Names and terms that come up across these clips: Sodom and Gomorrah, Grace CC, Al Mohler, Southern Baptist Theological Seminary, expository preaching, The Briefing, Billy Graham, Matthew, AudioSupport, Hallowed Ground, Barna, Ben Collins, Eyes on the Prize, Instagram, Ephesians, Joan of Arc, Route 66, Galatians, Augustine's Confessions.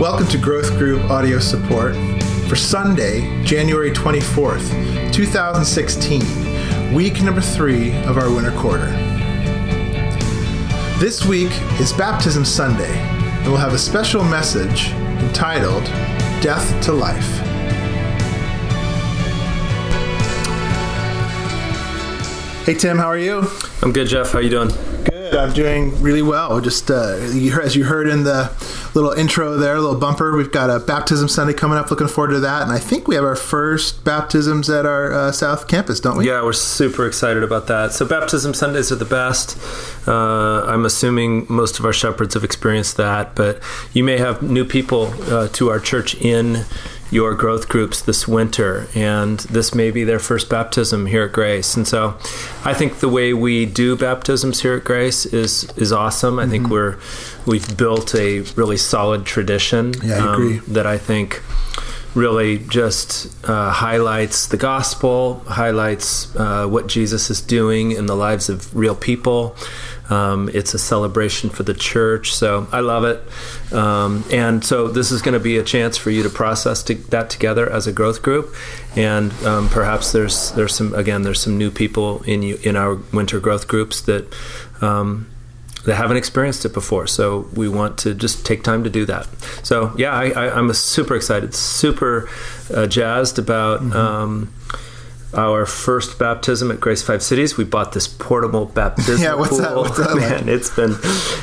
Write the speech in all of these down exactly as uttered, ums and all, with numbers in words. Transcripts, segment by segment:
Welcome to Growth Group Audio Support for Sunday, January twenty-fourth, twenty sixteen, week number three of our winter quarter. This week is Baptism Sunday, and we'll have a special message entitled Death to Life. Hey Tim, how are you? I'm good, Jeff. How are you doing? Good. I'm doing really well. Just uh, you heard, as you heard in the little intro there, a little bumper, we've got a Baptism Sunday coming up. Looking forward to that. And I think we have our first baptisms at our uh, South Campus, don't we? Yeah, we're super excited about that. So Baptism Sundays are the best. Uh, I'm assuming most of our shepherds have experienced that. But you may have new people uh, to our church in your growth groups this winter, and this may be their first baptism here at Grace. And so I think the way we do baptisms here at Grace is is awesome. I mm-hmm. think we're we've built a really solid tradition yeah, I um, agree. that I think really just uh, highlights the gospel, highlights uh, what Jesus is doing in the lives of real people. Um, it's a celebration for the church, so I love it. Um, and so this is going to be a chance for you to process to, that together as a growth group. And um, perhaps there's there's some again there's some new people in you in our winter growth groups that um, that haven't experienced it before. So we want to just take time to do that. So yeah, I, I, I'm super excited, super uh, jazzed about. Mm-hmm. Um, Our first baptism at Grace Five Cities. We bought this portable baptism yeah, what's pool. That? What's that Man, like? it's been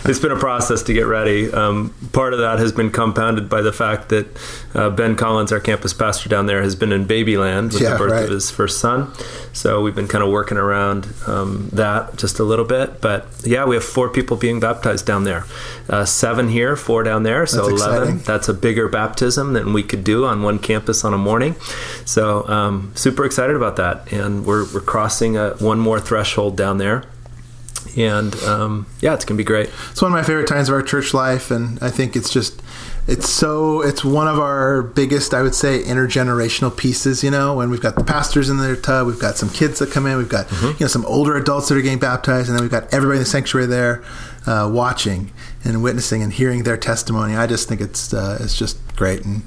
it's been a process to get ready. Um, part of that has been compounded by the fact that uh, Ben Collins, our campus pastor down there, has been in Babyland with yeah, the birth right. of his first son. So we've been kind of working around um, that just a little bit. But yeah, we have four people being baptized down there, uh, seven here, four down there, so that's eleven. Exciting. That's a bigger baptism than we could do on one campus on a morning. So um, super excited about that. that and we're we're crossing a, one more threshold down there, and um, yeah, it's gonna be great. It's one of my favorite times of our church life, and I think it's just it's so it's one of our biggest, I would say, intergenerational pieces. You know, when we've got the pastors in their tub, we've got some kids that come in, we've got mm-hmm. you know some older adults that are getting baptized, and then we've got everybody in the sanctuary there uh, watching and witnessing and hearing their testimony. I just think it's uh, it's just great, and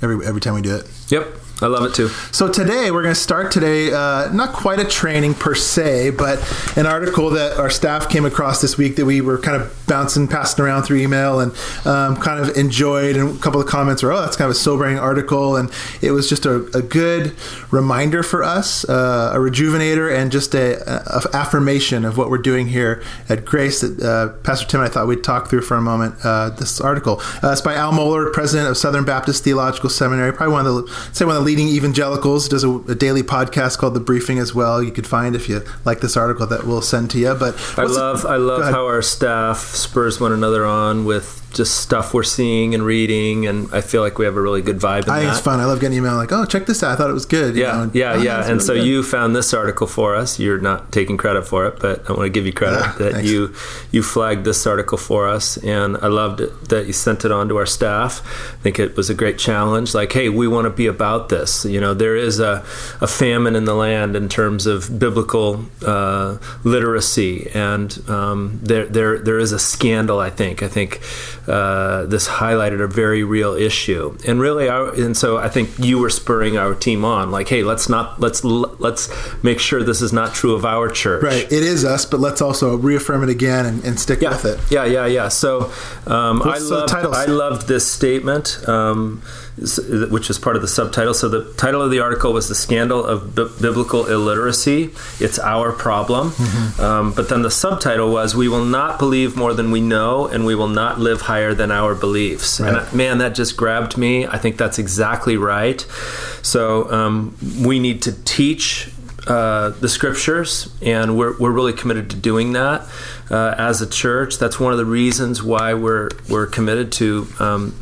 every every time we do it. Yep. I love it too. So today we're going to start today, uh, not quite a training per se, but an article that our staff came across this week that we were kind of bouncing, passing around through email, and um, kind of enjoyed. And a couple of comments were, "Oh, that's kind of a sobering article," and it was just a, a good reminder for us, uh, a rejuvenator, and just a, a affirmation of what we're doing here at Grace. That uh, Pastor Tim and I thought we'd talk through for a moment. Uh, this article, uh, it's by Al Mohler, president of Southern Baptist Theological Seminary, probably one of the say one of the leading evangelicals, does a, a daily podcast called The Briefing as well. You could find if you like this article that we'll send to you. But I love, it? I love how our staff spurs one another on with just stuff we're seeing and reading, and I feel like we have a really good vibe in I that. I think it's fun. I love getting email like, oh, check this out. I thought it was good. You yeah, know, and, yeah, oh, yeah. And really so good. You found this article for us. You're not taking credit for it, but I want to give you credit yeah, that thanks. you you flagged this article for us, and I loved it that you sent it on to our staff. I think it was a great challenge. Like, hey, we want to be about this. You know, there is a, a famine in the land in terms of biblical uh, literacy, and um, there there there is a scandal, I think. I think... Uh, this highlighted a very real issue, and really, I, and so I think you were spurring our team on, like, "Hey, let's not let's let's make sure this is not true of our church." Right, it is us, but let's also reaffirm it again and, and stick yeah. with it. Yeah, yeah, yeah. So um, I loved I loved this statement, um, which is part of the subtitle. So the title of the article was "The Scandal of B- Biblical Illiteracy: It's Our Problem." Mm-hmm. Um, but then the subtitle was, "We will not believe more than we know, and we will not live high." Higher than our beliefs. Right. And I, man, that just grabbed me. I think that's exactly right. So um, we need to teach uh, the scriptures, and we're we're really committed to doing that uh, as a church. That's one of the reasons why we're we're committed to um,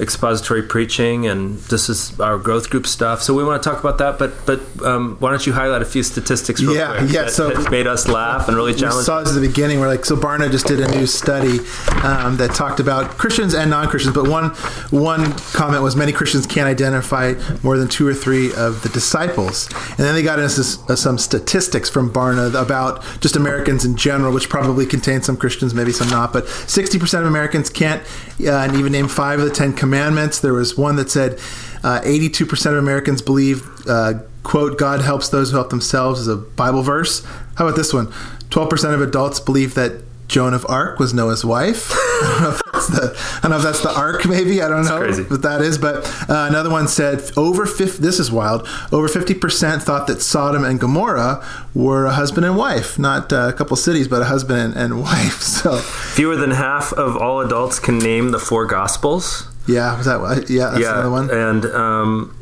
expository preaching, and this is our growth group stuff. So we want to talk about that, but but um, why don't you highlight a few statistics real yeah, quick yeah, that, so that made us laugh and really challenged us. We saw this at the beginning. We're like, so Barna just did a new study um, that talked about Christians and non-Christians, but one one comment was many Christians can't identify more than two or three of the disciples. And then they got into some, uh, some statistics from Barna about just Americans in general, which probably contains some Christians, maybe some not, but sixty percent of Americans can't uh, even name five of the Ten Commandments. commandments. There was one that said uh, eighty-two percent of Americans believe, uh, quote, God helps those who help themselves is a Bible verse. How about this one? twelve percent of adults believe that Joan of Arc was Noah's wife. I don't know if that's the, I don't know if that's the ark, maybe. I don't that's know crazy. What that is. But uh, another one said over fifty, this is wild, over fifty percent thought that Sodom and Gomorrah were a husband and wife, not uh, a couple cities, but a husband and, and wife. So fewer than half of all adults can name the four Gospels. Yeah, was that yeah, that's yeah, another one. And um,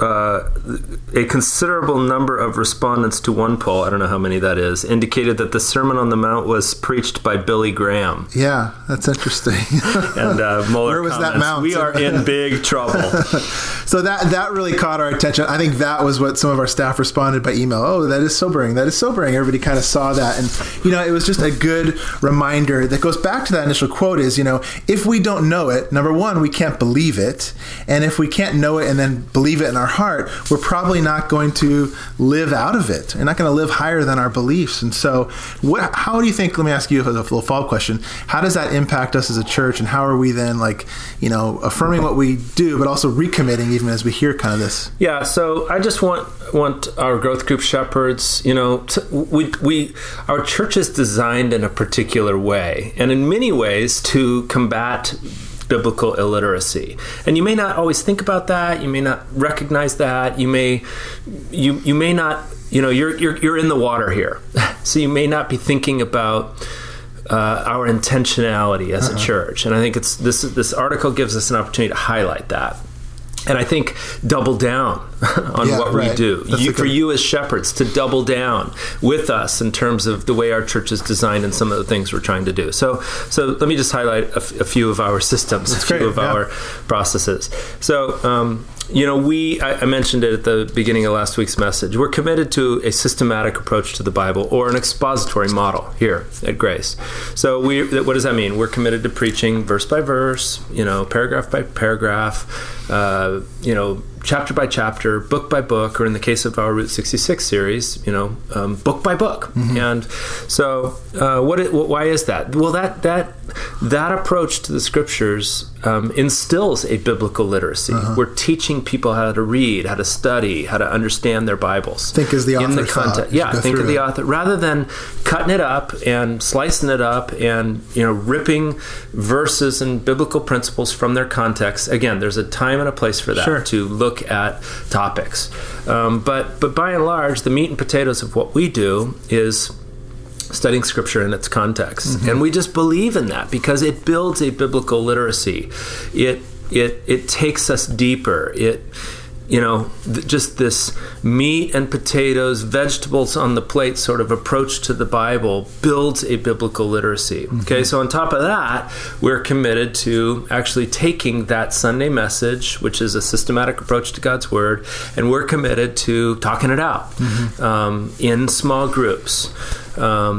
Uh, a considerable number of respondents to one poll, I don't know how many that is, indicated that the Sermon on the Mount was preached by Billy Graham. Yeah, that's interesting. and uh, Mohler Where was comments, that mount? We are in big trouble. So that that really caught our attention. I think that was what some of our staff responded by email. Oh, that is sobering. That is sobering. Everybody kind of saw that. And, you know, it was just a good reminder that goes back to that initial quote is, you know, if we don't know it, number one, we can't believe it. And if we can't know it and then believe it in our our heart, we're probably not going to live out of it. We're not going to live higher than our beliefs. And so what, how do you think, let me ask you a little follow-up question, how does that impact us as a church, and how are we then, like, you know, affirming what we do, but also recommitting even as we hear kind of this? Yeah, so I just want want our growth group shepherds, you know, to, we, we our church is designed in a particular way, and in many ways to combat biblical illiteracy. And you may not always think about that. You may not recognize that. You may, you you may not, you know, you're you're you're in the water here, so you may not be thinking about uh, our intentionality as uh-huh. a church. And I think it's this this article gives us an opportunity to highlight that. And I think double down on yeah, what right. we do. You, for you as shepherds, to double down with us in terms of the way our church is designed and some of the things we're trying to do. So so let me just highlight a, f- a few of our systems, That's a few great, of yeah. our processes. So, um, you know, we, I, I mentioned it at the beginning of last week's message, we're committed to a systematic approach to the Bible, or an expository model here at Grace. So we, what does that mean? We're committed to preaching verse by verse, you know, paragraph by paragraph, uh, you know, chapter by chapter, book by book, or in the case of our Route sixty-six series, you know, um, book by book. Mm-hmm. And so uh, what? It, why is that? Well, that that that approach to the scriptures um, instills a biblical literacy. Uh-huh. We're teaching people how to read, how to study, how to understand their Bibles. Think as the author in the context. Yeah, think of the author. Rather than cutting it up and slicing it up and, you know, ripping verses and biblical principles from their context. Again, there's a time and a place for that, sure. to look at topics. Um, but but by and large, the meat and potatoes of what we do is studying Scripture in its context. Mm-hmm. And we just believe in that because it builds a biblical literacy. It it it takes us deeper. It You know, th- just this meat and potatoes, vegetables on the plate sort of approach to the Bible builds a biblical literacy. Mm-hmm. Okay, so on top of that, we're committed to actually taking that Sunday message, which is a systematic approach to God's Word, and we're committed to talking it out mm-hmm. um, in small groups. Um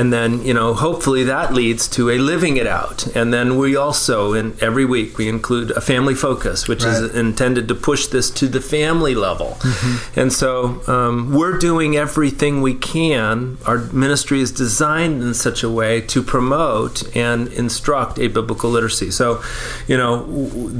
And then, you know, hopefully that leads to a living it out. And then we also, in every week, we include a family focus, which right. is intended to push this to the family level. Mm-hmm. And so um, we're doing everything we can. Our ministry is designed in such a way to promote and instruct a biblical literacy. So, you know,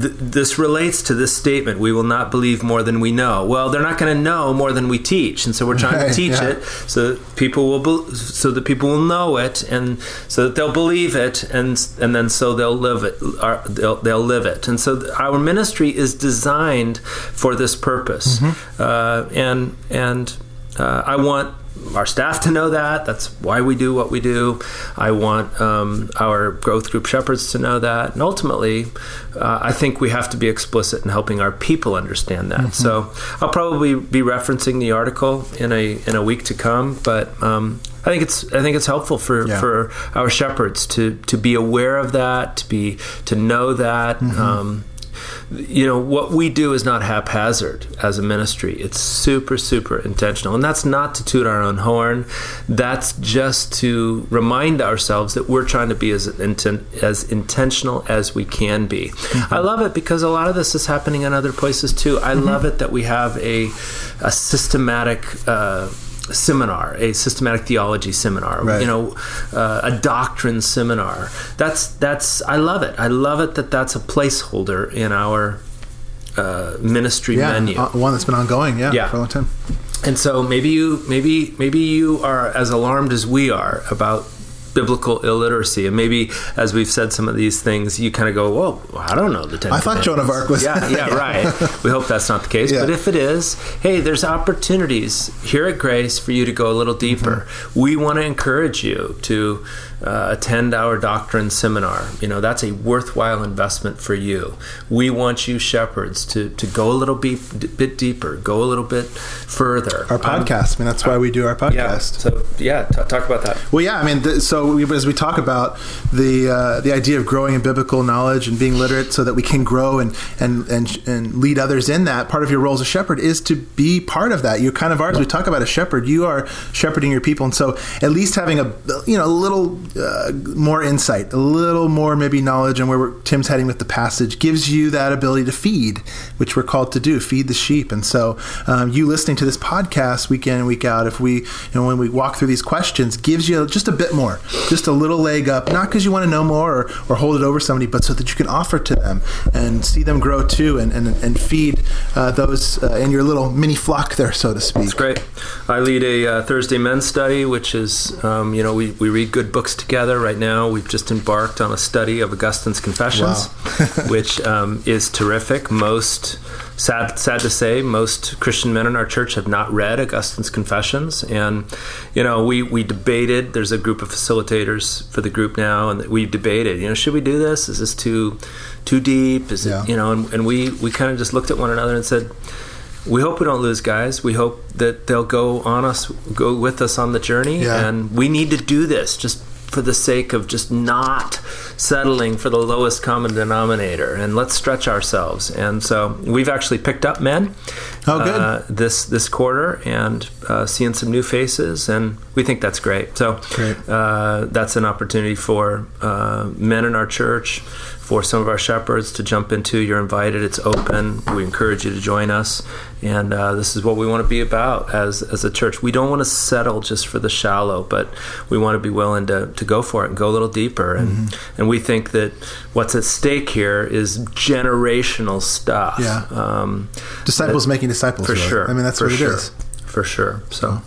th- this relates to this statement, we will not believe more than we know. Well, they're not going to know more than we teach. And so we're trying right, to teach yeah. it so that people will be- so that people will know it, and so that they'll believe it, and and then so they'll live it. Or they'll, they'll live it, and so our ministry is designed for this purpose. Mm-hmm. Uh, and and uh, I want our staff to know that. That's why we do what we do. I want um, our growth group shepherds to know that, and ultimately, uh, I think we have to be explicit in helping our people understand that. Mm-hmm. So I'll probably be referencing the article in a in a week to come, but. Um, I think it's I think it's helpful for, yeah. for our shepherds to, to be aware of that, to be to know that. Mm-hmm. Um, you know, what we do is not haphazard as a ministry. It's super, super intentional. And that's not to toot our own horn. That's just to remind ourselves that we're trying to be as inten- as intentional as we can be. Mm-hmm. I love it because a lot of this is happening in other places too. I mm-hmm. love it that we have a, a systematic uh seminar, a systematic theology seminar, right. you know, uh, a doctrine seminar. That's that's I love it. I love it that that's a placeholder in our uh, ministry yeah, menu. Uh, one that's been ongoing, yeah, yeah, for a long time. And so maybe you maybe maybe you are as alarmed as we are about biblical illiteracy, and maybe as we've said some of these things, you kind of go, "Whoa, I don't know the Ten Commandments." I thought Joan of Arc was. Yeah, yeah, right. We hope that's not the case, yeah. but if it is, hey, there's opportunities here at Grace for you to go a little deeper. Mm-hmm. We want to encourage you to uh, attend our doctrine seminar. You know, that's a worthwhile investment for you. We want you shepherds to to go a little be- bit deeper, go a little bit further. Our podcast, um, I mean, that's why we do our podcast. Yeah, so yeah, t- talk about that. Well, yeah, I mean, th- so. We, as we talk about the uh, the idea of growing in biblical knowledge and being literate so that we can grow and, and, and, and lead others in that, part of your role as a shepherd is to be part of that. You kind of are, as we talk about a shepherd, you are shepherding your people. And so at least having a you know a little uh, more insight, a little more maybe knowledge on where we're, Tim's heading with the passage gives you that ability to feed, which we're called to do, feed the sheep. And so um, you listening to this podcast week in and week out, if we, you know, when we walk through these questions, gives you just a bit more. Just a little leg up, not because you want to know more or, or hold it over somebody, but so that you can offer to them and see them grow too and, and, and feed uh, those uh, in your little mini flock there, so to speak. That's great. I lead a uh, Thursday men's study, which is, um, you know, we, we read good books together. Right now, we've just embarked on a study of Augustine's Confessions, wow. which um, is terrific. Most... Sad, sad to say, most Christian men in our church have not read Augustine's Confessions. And, you know, we, we debated, there's a group of facilitators for the group now, and we debated, you know, should we do this? Is this too too deep? Is yeah. it, you know, and, and we, we kind of just looked at one another and said, we hope we don't lose guys. We hope that they'll go on us, go with us on the journey. Yeah. And we need to do this just for the sake of just not settling for the lowest common denominator, and let's stretch ourselves. And so we've actually picked up men oh, good. Uh, this this quarter and uh, seeing some new faces, and we think that's great. So great. Uh, that's an opportunity for uh, men in our church, for some of our shepherds to jump into. You're invited. It's open. We encourage you to join us. And uh, this is what we want to be about as as a church. We don't want to settle just for the shallow, but we want to be willing to, to go for it and go a little deeper. And mm-hmm. and we think that what's at stake here is generational stuff. Yeah. Um, disciples that, making disciples. For really. Sure. I mean, that's for what it sure. is. For sure. So.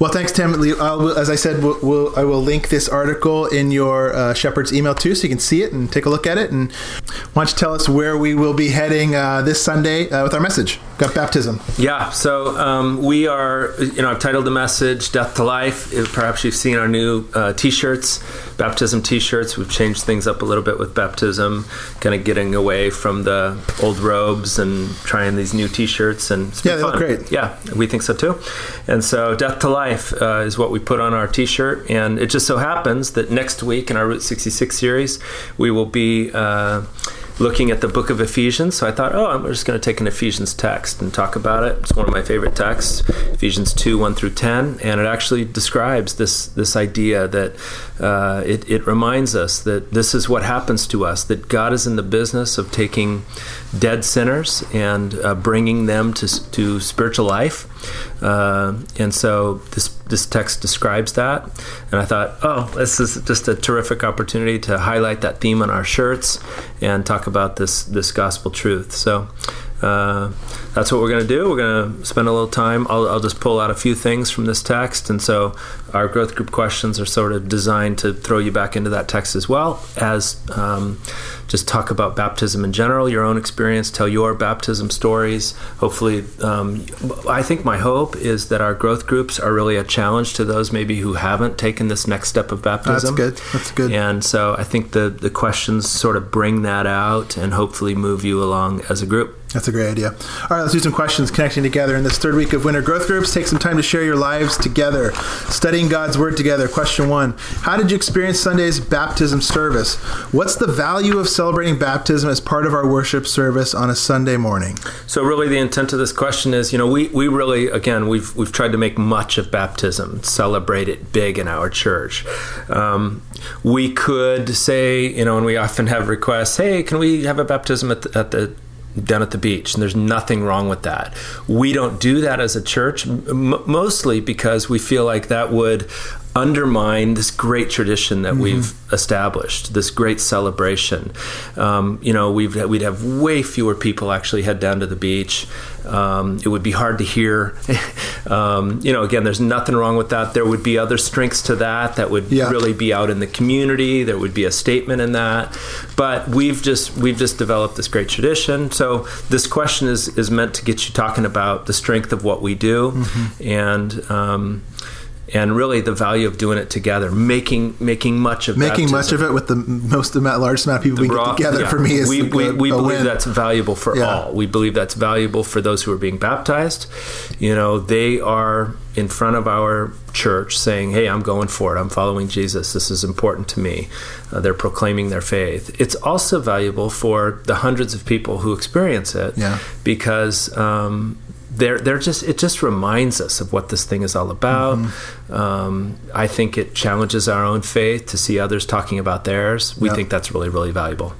Well, thanks, Tim. I'll, as I said, we'll, we'll, I will link this article in your uh, Shepherd's email, too, so you can see it and take a look at it. And why don't you tell us where we will be heading uh, this Sunday uh, with our message? Got baptism. Yeah. So um, we are, you know, I've titled the message Death to Life. Perhaps you've seen our new uh, T-shirts, baptism T-shirts. We've changed things up a little bit with baptism, kind of getting away from the old robes and trying these new T-shirts. And it's been yeah, they fun. Look great. Yeah, we think so, too. And so Death to Life uh, is what we put on our T-shirt, and it just so happens that next week in our Route sixty-six series, we will be uh, looking at the book of Ephesians. So I thought, oh, I'm just going to take an Ephesians text and talk about it. It's one of my favorite texts, Ephesians two, one through ten, and it actually describes this this idea that uh, it, it reminds us that this is what happens to us, that God is in the business of taking dead sinners and uh, bringing them to, to spiritual life. Uh, and so this this text describes that, and I thought, oh, this is just a terrific opportunity to highlight that theme on our shirts and talk about this this gospel truth. So uh, that's what we're going to do. We're going to spend a little time. I'll, I'll just pull out a few things from this text, and so our growth group questions are sort of designed to throw you back into that text as well as um, just talk about baptism in general, your own experience, tell your baptism stories. Hopefully, um, I think my hope is that our growth groups are really a challenge to those maybe who haven't taken this next step of baptism. That's good. That's good. And so I think the, the questions sort of bring that out and hopefully move you along as a group. That's a great idea. All right, let's do some questions connecting together in this third week of winter growth groups. Take some time to share your lives together, studying God's Word together. Question one, how did you experience Sunday's baptism service? What's the value of celebrating baptism as part of our worship service on a Sunday morning? So really the intent of this question is, you know, we, we really Again, we've we've tried to make much of baptism, celebrate it big in our church. Um, we could say, you know, and we often have requests, hey, can we have a baptism at the, at the down at the beach, and there's nothing wrong with that. We don't do that as a church, m- mostly because we feel like that would undermine this great tradition that mm-hmm. we've established, this great celebration. Um, you know, we've, we'd have way fewer people actually head down to the beach. Um, it would be hard to hear. um, you know, again, there's nothing wrong with that. There would be other strengths to that that would yeah. really be out in the community. There would be a statement in that. But we've just we've just developed this great tradition. So this question is, is meant to get you talking about the strength of what we do mm-hmm. and um And really, the value of doing it together, making making much of making baptism. much of it with the most amount, largest amount of people the we raw, get together. Yeah. For me, is we the, we, we a believe win. That's valuable for yeah. all. We believe that's valuable for those who are being baptized. You know, they are in front of our church saying, "Hey, I'm going for it. I'm following Jesus. This is important to me." Uh, they're proclaiming their faith. It's also valuable for the hundreds of people who experience it, yeah. because. Um, They're, they're just, it just reminds us of what this thing is all about. Mm-hmm. Um, I think it challenges our own faith to see others talking about theirs. We yep. think that's really, really valuable.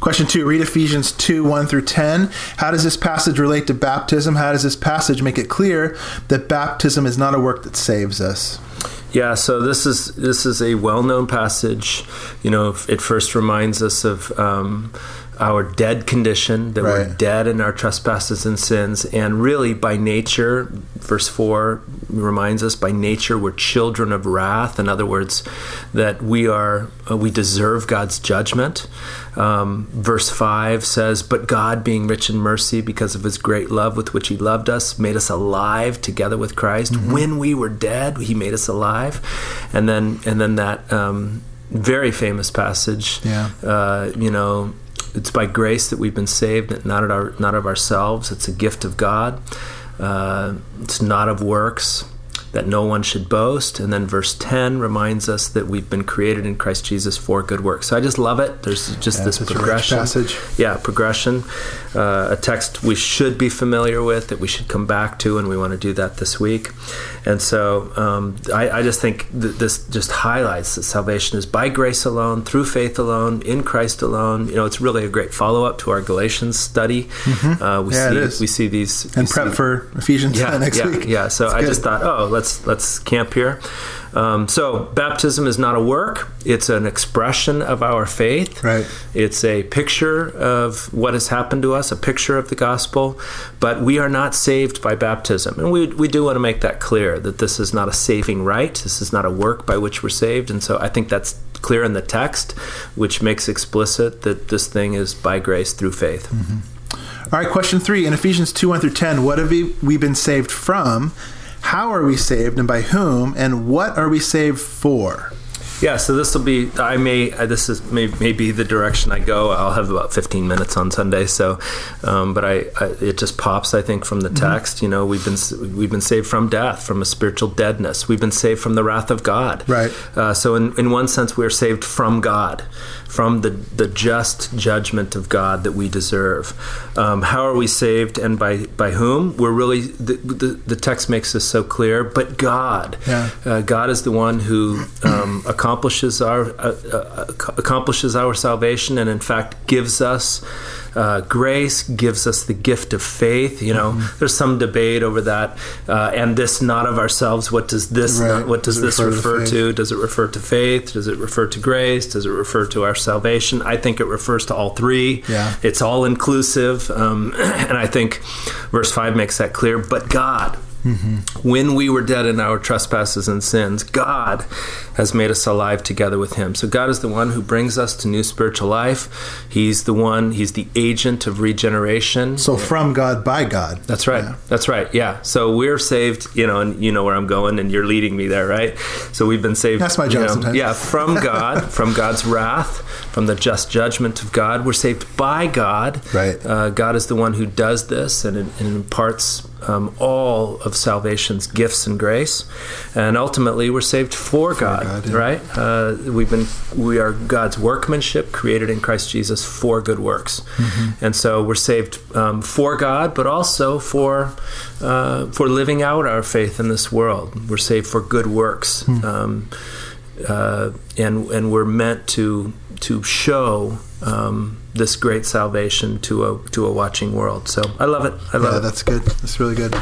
Question two, read Ephesians two, one through ten. How does this passage relate to baptism? How does this passage make it clear that baptism is not a work that saves us? Yeah, so this is this is a well-known passage. You know, it first reminds us of um, our dead condition, that right. we're dead in our trespasses and sins. And really, by nature, verse four reminds us, by nature, we're children of wrath. In other words, that we are uh, we deserve God's judgment. Um, verse five says, but God, being rich in mercy, because of his great love with which he loved us, made us alive together with Christ. Mm-hmm. When we were dead, he made us alive. And then and then that um, very famous passage, yeah. uh, you know, it's by grace that we've been saved, not, at our, not of ourselves. It's a gift of God. Uh, it's not of works, that no one should boast. And then verse ten reminds us that we've been created in Christ Jesus for good works. So I just love it. There's just yeah, this progression. Passage. Yeah, progression. Uh, a text we should be familiar with, that we should come back to, and we want to do that this week. And so um, I, I just think th- this just highlights that salvation is by grace alone, through faith alone, in Christ alone. You know, it's really a great follow-up to our Galatians study. Mm-hmm. Uh, we yeah, see, it is. We see these. And prep see, for Ephesians yeah, next yeah, week. Yeah, so it's I good. just thought, oh, let's Let's, let's camp here. Um, so baptism is not a work. It's an expression of our faith. Right. It's a picture of what has happened to us, a picture of the gospel. But we are not saved by baptism. And we we do want to make that clear, that this is not a saving rite. This is not a work by which we're saved. And so I think that's clear in the text, which makes explicit that this thing is by grace through faith. Mm-hmm. All right, question three. In Ephesians two, one through ten, what have we, we been saved from? How are we saved, and by whom, and what are we saved for? Yeah, so this will be, I may, this is may, may be the direction I go. I'll have about fifteen minutes on Sunday, so, um, but I, I, it just pops, I think, from the text. Mm-hmm. You know, we've been we've been saved from death, from a spiritual deadness. We've been saved from the wrath of God. Right. Uh, so in, in one sense, we're saved from God, from the, the just judgment of God that we deserve. Um, how are we saved, and by, by whom? We're really, the, the, the text makes this so clear, but God. Yeah. Uh, God is the one who um, accomplishes Accomplishes our uh, uh, accomplishes our salvation, and in fact gives us uh, grace, gives us the gift of faith. You know, mm-hmm. there's some debate over that. Uh, and this not of ourselves. What does this? Right. Not, what does, does this refer, refer to, to? Does it refer to faith? Does it refer to grace? Does it refer to our salvation? I think it refers to all three. Yeah. It's all inclusive, um, and I think verse five makes that clear. But God. Mm-hmm. When we were dead in our trespasses and sins, God has made us alive together with him. So God is the one who brings us to new spiritual life. He's the one, he's the agent of regeneration. So from God, by God. That's right. Yeah. That's right. Yeah. So we're saved, you know, and you know where I'm going, and you're leading me there, right? So we've been saved. That's my job you know, sometimes. Yeah. From God, from God's wrath, from the just judgment of God. We're saved by God. Right. Uh, God is the one who does this and, and imparts Um, all of salvation's gifts and grace, and ultimately we're saved for, for God, God yeah. right? Uh, we've been we are God's workmanship, created in Christ Jesus for good works, mm-hmm. and so we're saved um, for God, but also for uh, for living out our faith in this world. We're saved for good works. Mm-hmm. Um, uh, and and we're meant to to show um, this great salvation to a to a watching world. So I love it. I love yeah, it. That's good. That's really good.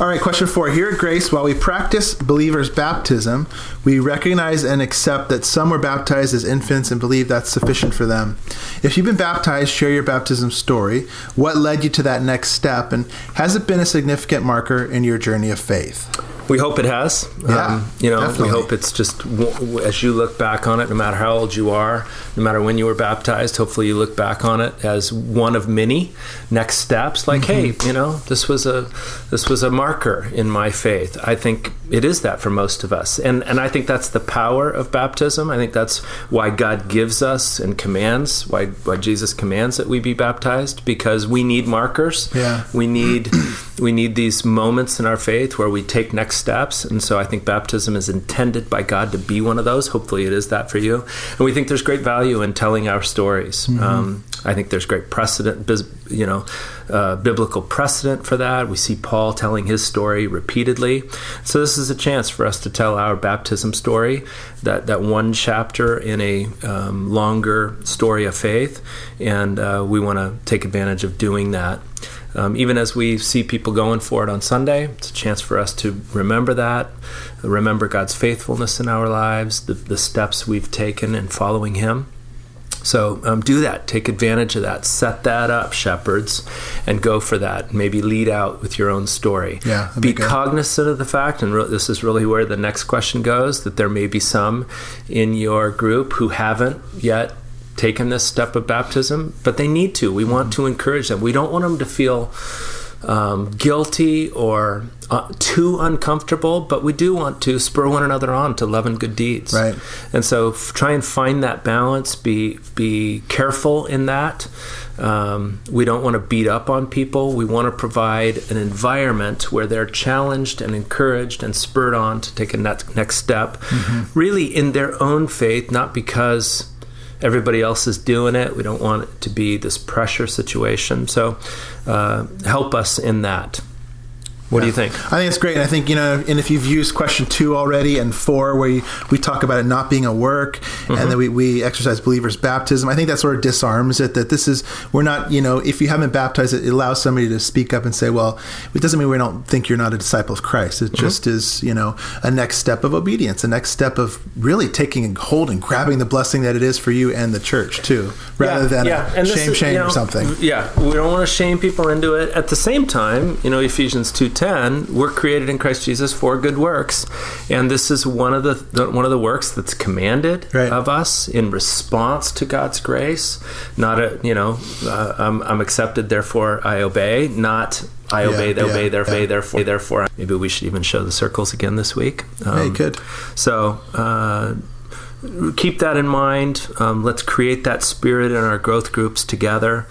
All right, question four. Here at Grace, while we practice believers' baptism, we recognize and accept that some were baptized as infants and believe that's sufficient for them. If you've been baptized, share your baptism story. What led you to that next step, and has it been a significant marker in your journey of faith? We hope it has. Yeah, um, you know, definitely. We hope it's just, as you look back on it, no matter how old you are, no matter when you were baptized, hopefully you look back on it as one of many next steps. Like, mm-hmm. hey, you know, this was a this was a marker in my faith. I think it is that for most of us, and and I think that's the power of baptism. I think that's why God gives us and commands, why why Jesus commands that we be baptized, because we need markers. Yeah, we need we need these moments in our faith where we take next steps. And so I think baptism is intended by God to be one of those. Hopefully it is that for you. And we think there's great value in telling our stories. Mm-hmm. Um, I think there's great precedent, you know, uh, biblical precedent for that. We see Paul telling his story repeatedly. So this is a chance for us to tell our baptism story, that, that one chapter in a um, longer story of faith. And uh, we want to take advantage of doing that. Um, even as we see people going for it on Sunday, it's a chance for us to remember that, remember God's faithfulness in our lives, the, the steps we've taken in following Him. So um, do that. Take advantage of that. Set that up, shepherds, and go for that. Maybe lead out with your own story. Yeah, be good. Cognizant of the fact, and re- this is really where the next question goes, that there may be some in your group who haven't yet taken this step of baptism, but they need to. We want to encourage them. We don't want them to feel um, guilty or uh, too uncomfortable, but we do want to spur one another on to love and good deeds. Right. And so f- try and find that balance. Be be careful in that. Um, we don't want to beat up on people. We want to provide an environment where they're challenged and encouraged and spurred on to take a ne- next step, mm-hmm. really in their own faith, not because everybody else is doing it. We don't want it to be this pressure situation. So uh, help us in that. What yeah. do you think? I think it's great. And I think, you know, and if you've used question two already and four, where you, we talk about it not being a work, mm-hmm. and then we, we exercise believers' baptism, I think that sort of disarms it, that this is, we're not, you know, if you haven't baptized, it, it allows somebody to speak up and say, well, it doesn't mean we don't think you're not a disciple of Christ. It mm-hmm. just is, you know, a next step of obedience, a next step of really taking hold and grabbing the blessing that it is for you and the church, too, rather yeah, than yeah. And shame, is, shame, you know, or something. Yeah, we don't want to shame people into it. At the same time, you know, Ephesians two ten, we're created in Christ Jesus for good works, and this is one of the one of the works that's commanded right. of us in response to God's grace. Not a you know uh, I'm, I'm accepted, therefore I obey. Not I yeah, obey, they yeah, obey, therefore, yeah. therefore, therefore. Maybe we should even show the circles again this week. Um, yeah, you could. So. Uh, Keep that in mind. Um, let's create that spirit in our growth groups together,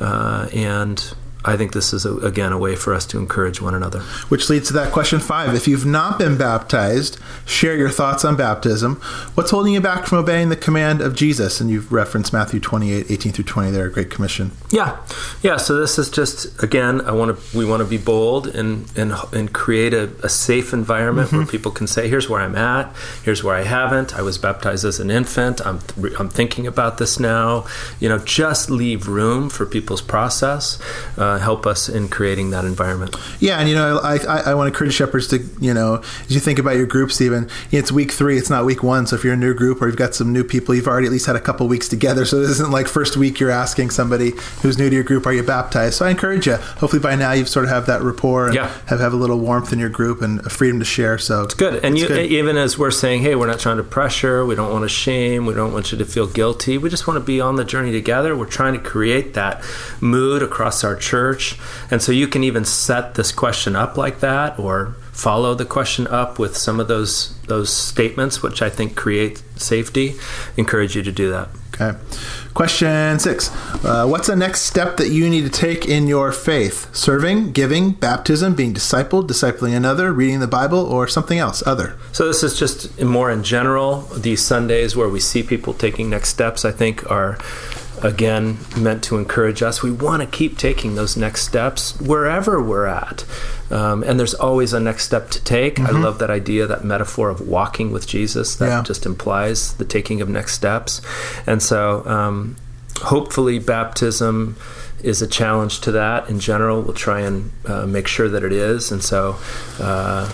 uh, and I think this is, a, again, a way for us to encourage one another. Which leads to that question five. If you've not been baptized, share your thoughts on baptism. What's holding you back from obeying the command of Jesus? And you've referenced Matthew twenty-eight, eighteen through twenty there, Great Commission. Yeah. Yeah, so this is just, again, I want to. we want to be bold and and, and create a, a safe environment mm-hmm. where people can say, here's where I'm at, here's where I haven't, I was baptized as an infant, I'm th- I'm thinking about this now. You know, just leave room for people's process. Uh, help us in creating that environment. Yeah, and you know, I, I, I want to encourage shepherds to, you know, as you think about your group, Stephen, it's week three, it's not week one. So if you're a new group or you've got some new people, you've already at least had a couple weeks together. So this isn't like first week you're asking somebody who's new to your group, are you baptized? So I encourage you. Hopefully by now you've sort of have that rapport and yeah. have, have a little warmth in your group and a freedom to share. So it's good. And it's you, good. Even as we're saying, hey, we're not trying to pressure, we don't want to shame, we don't want you to feel guilty. We just want to be on the journey together. We're trying to create that mood across our church. And so you can even set this question up like that, or follow the question up with some of those those statements, which I think create safety. Encourage you to do that. Okay. Question six. Uh, what's the next step that you need to take in your faith? Serving, giving, baptism, being discipled, discipling another, reading the Bible, or something else, other? So this is just more in general. These Sundays where we see people taking next steps, I think, are again, meant to encourage us. We want to keep taking those next steps wherever we're at. Um, and there's always a next step to take. Mm-hmm. I love that idea, that metaphor of walking with Jesus. That yeah. just implies the taking of next steps. And so um, hopefully baptism is a challenge to that. In general, we'll try and uh, make sure that it is. And so uh,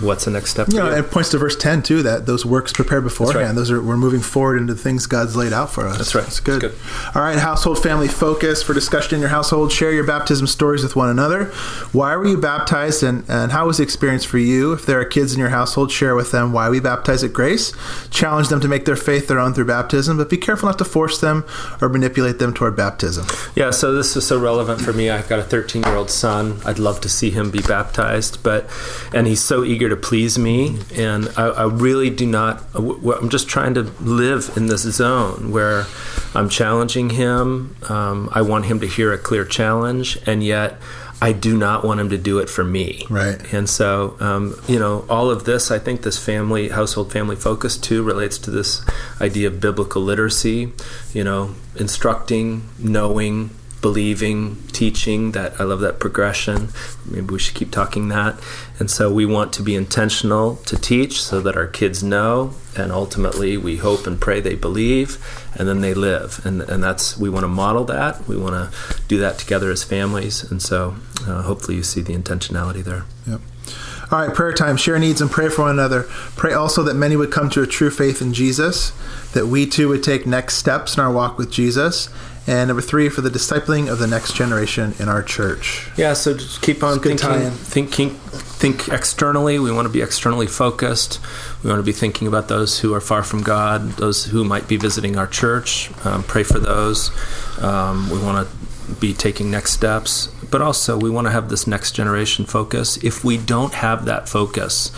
what's the next step? Yeah, you know, it points to verse ten too, that those works prepare beforehand. Right. Those are, we're moving forward into the things God's laid out for us. That's right. It's good. good. All right. Household family focus for discussion in your household. Share your baptism stories with one another. Why were you baptized, and, and how was the experience for you? If there are kids in your household, share with them why we baptize at Grace. Challenge them to make their faith their own through baptism, but be careful not to force them or manipulate them toward baptism. Yeah. So this is so relevant for me. I've got a thirteen year old son. I'd love to see him be baptized, but, and he's so eager to please me, and I, I really do not I'm just trying to live in this zone where I'm challenging him. um, I want him to hear a clear challenge, and yet I do not want him to do it for me. Right. And so um, you know, all of this, I think this family household family focus too relates to this idea of biblical literacy, you know, instructing, knowing, believing, teaching. That I love that progression. Maybe we should keep talking that. And so we want to be intentional to teach so that our kids know, and ultimately we hope and pray they believe, and then they live. And and that's, we want to model that. We want to do that together as families. And so uh, hopefully you see the intentionality there. Yep. All right, prayer time. Share needs and pray for one another. Pray also that many would come to a true faith in Jesus, that we too would take next steps in our walk with Jesus. And number three, for the discipling of the next generation in our church. Yeah, so just keep on thinking, thinking, think externally. We want to be externally focused. We want to be thinking about those who are far from God, those who might be visiting our church. Um, pray for those. Um, we want to be taking next steps, but also we want to have this next generation focus. If we don't have that focus,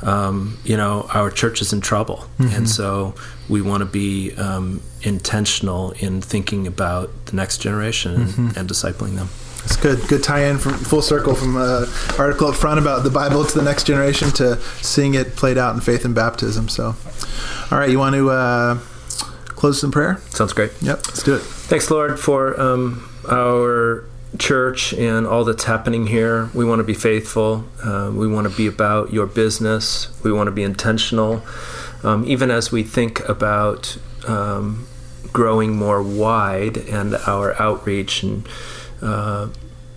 um, you know, our church is in trouble. Mm-hmm. And so we want to be um, intentional in thinking about the next generation mm-hmm. and, and discipling them. It's good. Good tie-in from full circle from an article up front about the Bible to the next generation to seeing it played out in faith and baptism. So, all right, you want to uh, close in prayer? Sounds great. Yep, let's do it. Thanks, Lord, for um, our church and all that's happening here. We want to be faithful. Uh, we want to be about your business. We want to be intentional. Um, even as we think about um, growing more wide and our outreach, and uh,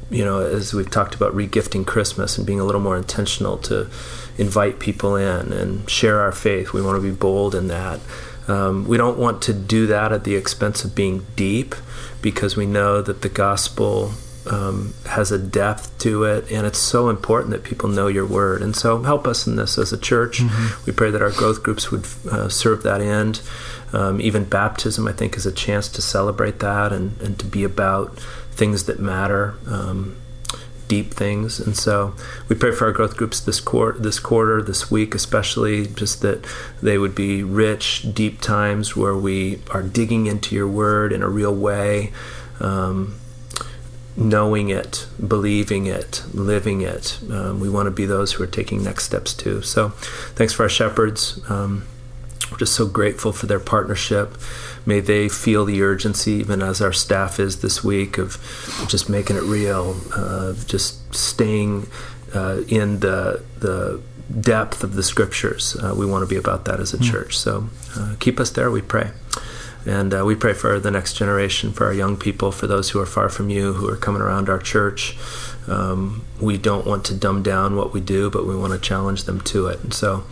you know, as we've talked about regifting Christmas and being a little more intentional to invite people in and share our faith, we want to be bold in that. Um, we don't want to do that at the expense of being deep, because we know that the gospel um, has a depth to it, and it's so important that people know your word. And so help us in this as a church. Mm-hmm. We pray that our growth groups would uh, serve that end. Um, even baptism, I think, is a chance to celebrate that and, and to be about things that matter, um, deep things. And so we pray for our growth groups this quarter, this quarter, this week especially, just that they would be rich, deep times where we are digging into your word in a real way, um, knowing it, believing it, living it. Um, we want to be those who are taking next steps too. So thanks for our shepherds. Um, we're just so grateful for their partnership. May they feel the urgency, even as our staff is this week, of just making it real, uh, just staying uh, in the the depth of the scriptures. Uh, we want to be about that as a mm. church. So uh, keep us there, we pray. And uh, we pray for the next generation, for our young people, for those who are far from you, who are coming around our church. Um, we don't want to dumb down what we do, but we want to challenge them to it. And so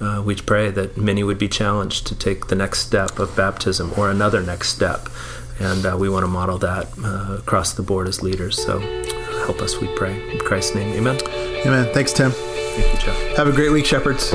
uh, we pray that many would be challenged to take the next step of baptism or another next step. And uh, we want to model that uh, across the board as leaders. So help us, we pray. In Christ's name, amen. Amen. Thanks, Tim. Thank you, Jeff. Have a great week, shepherds.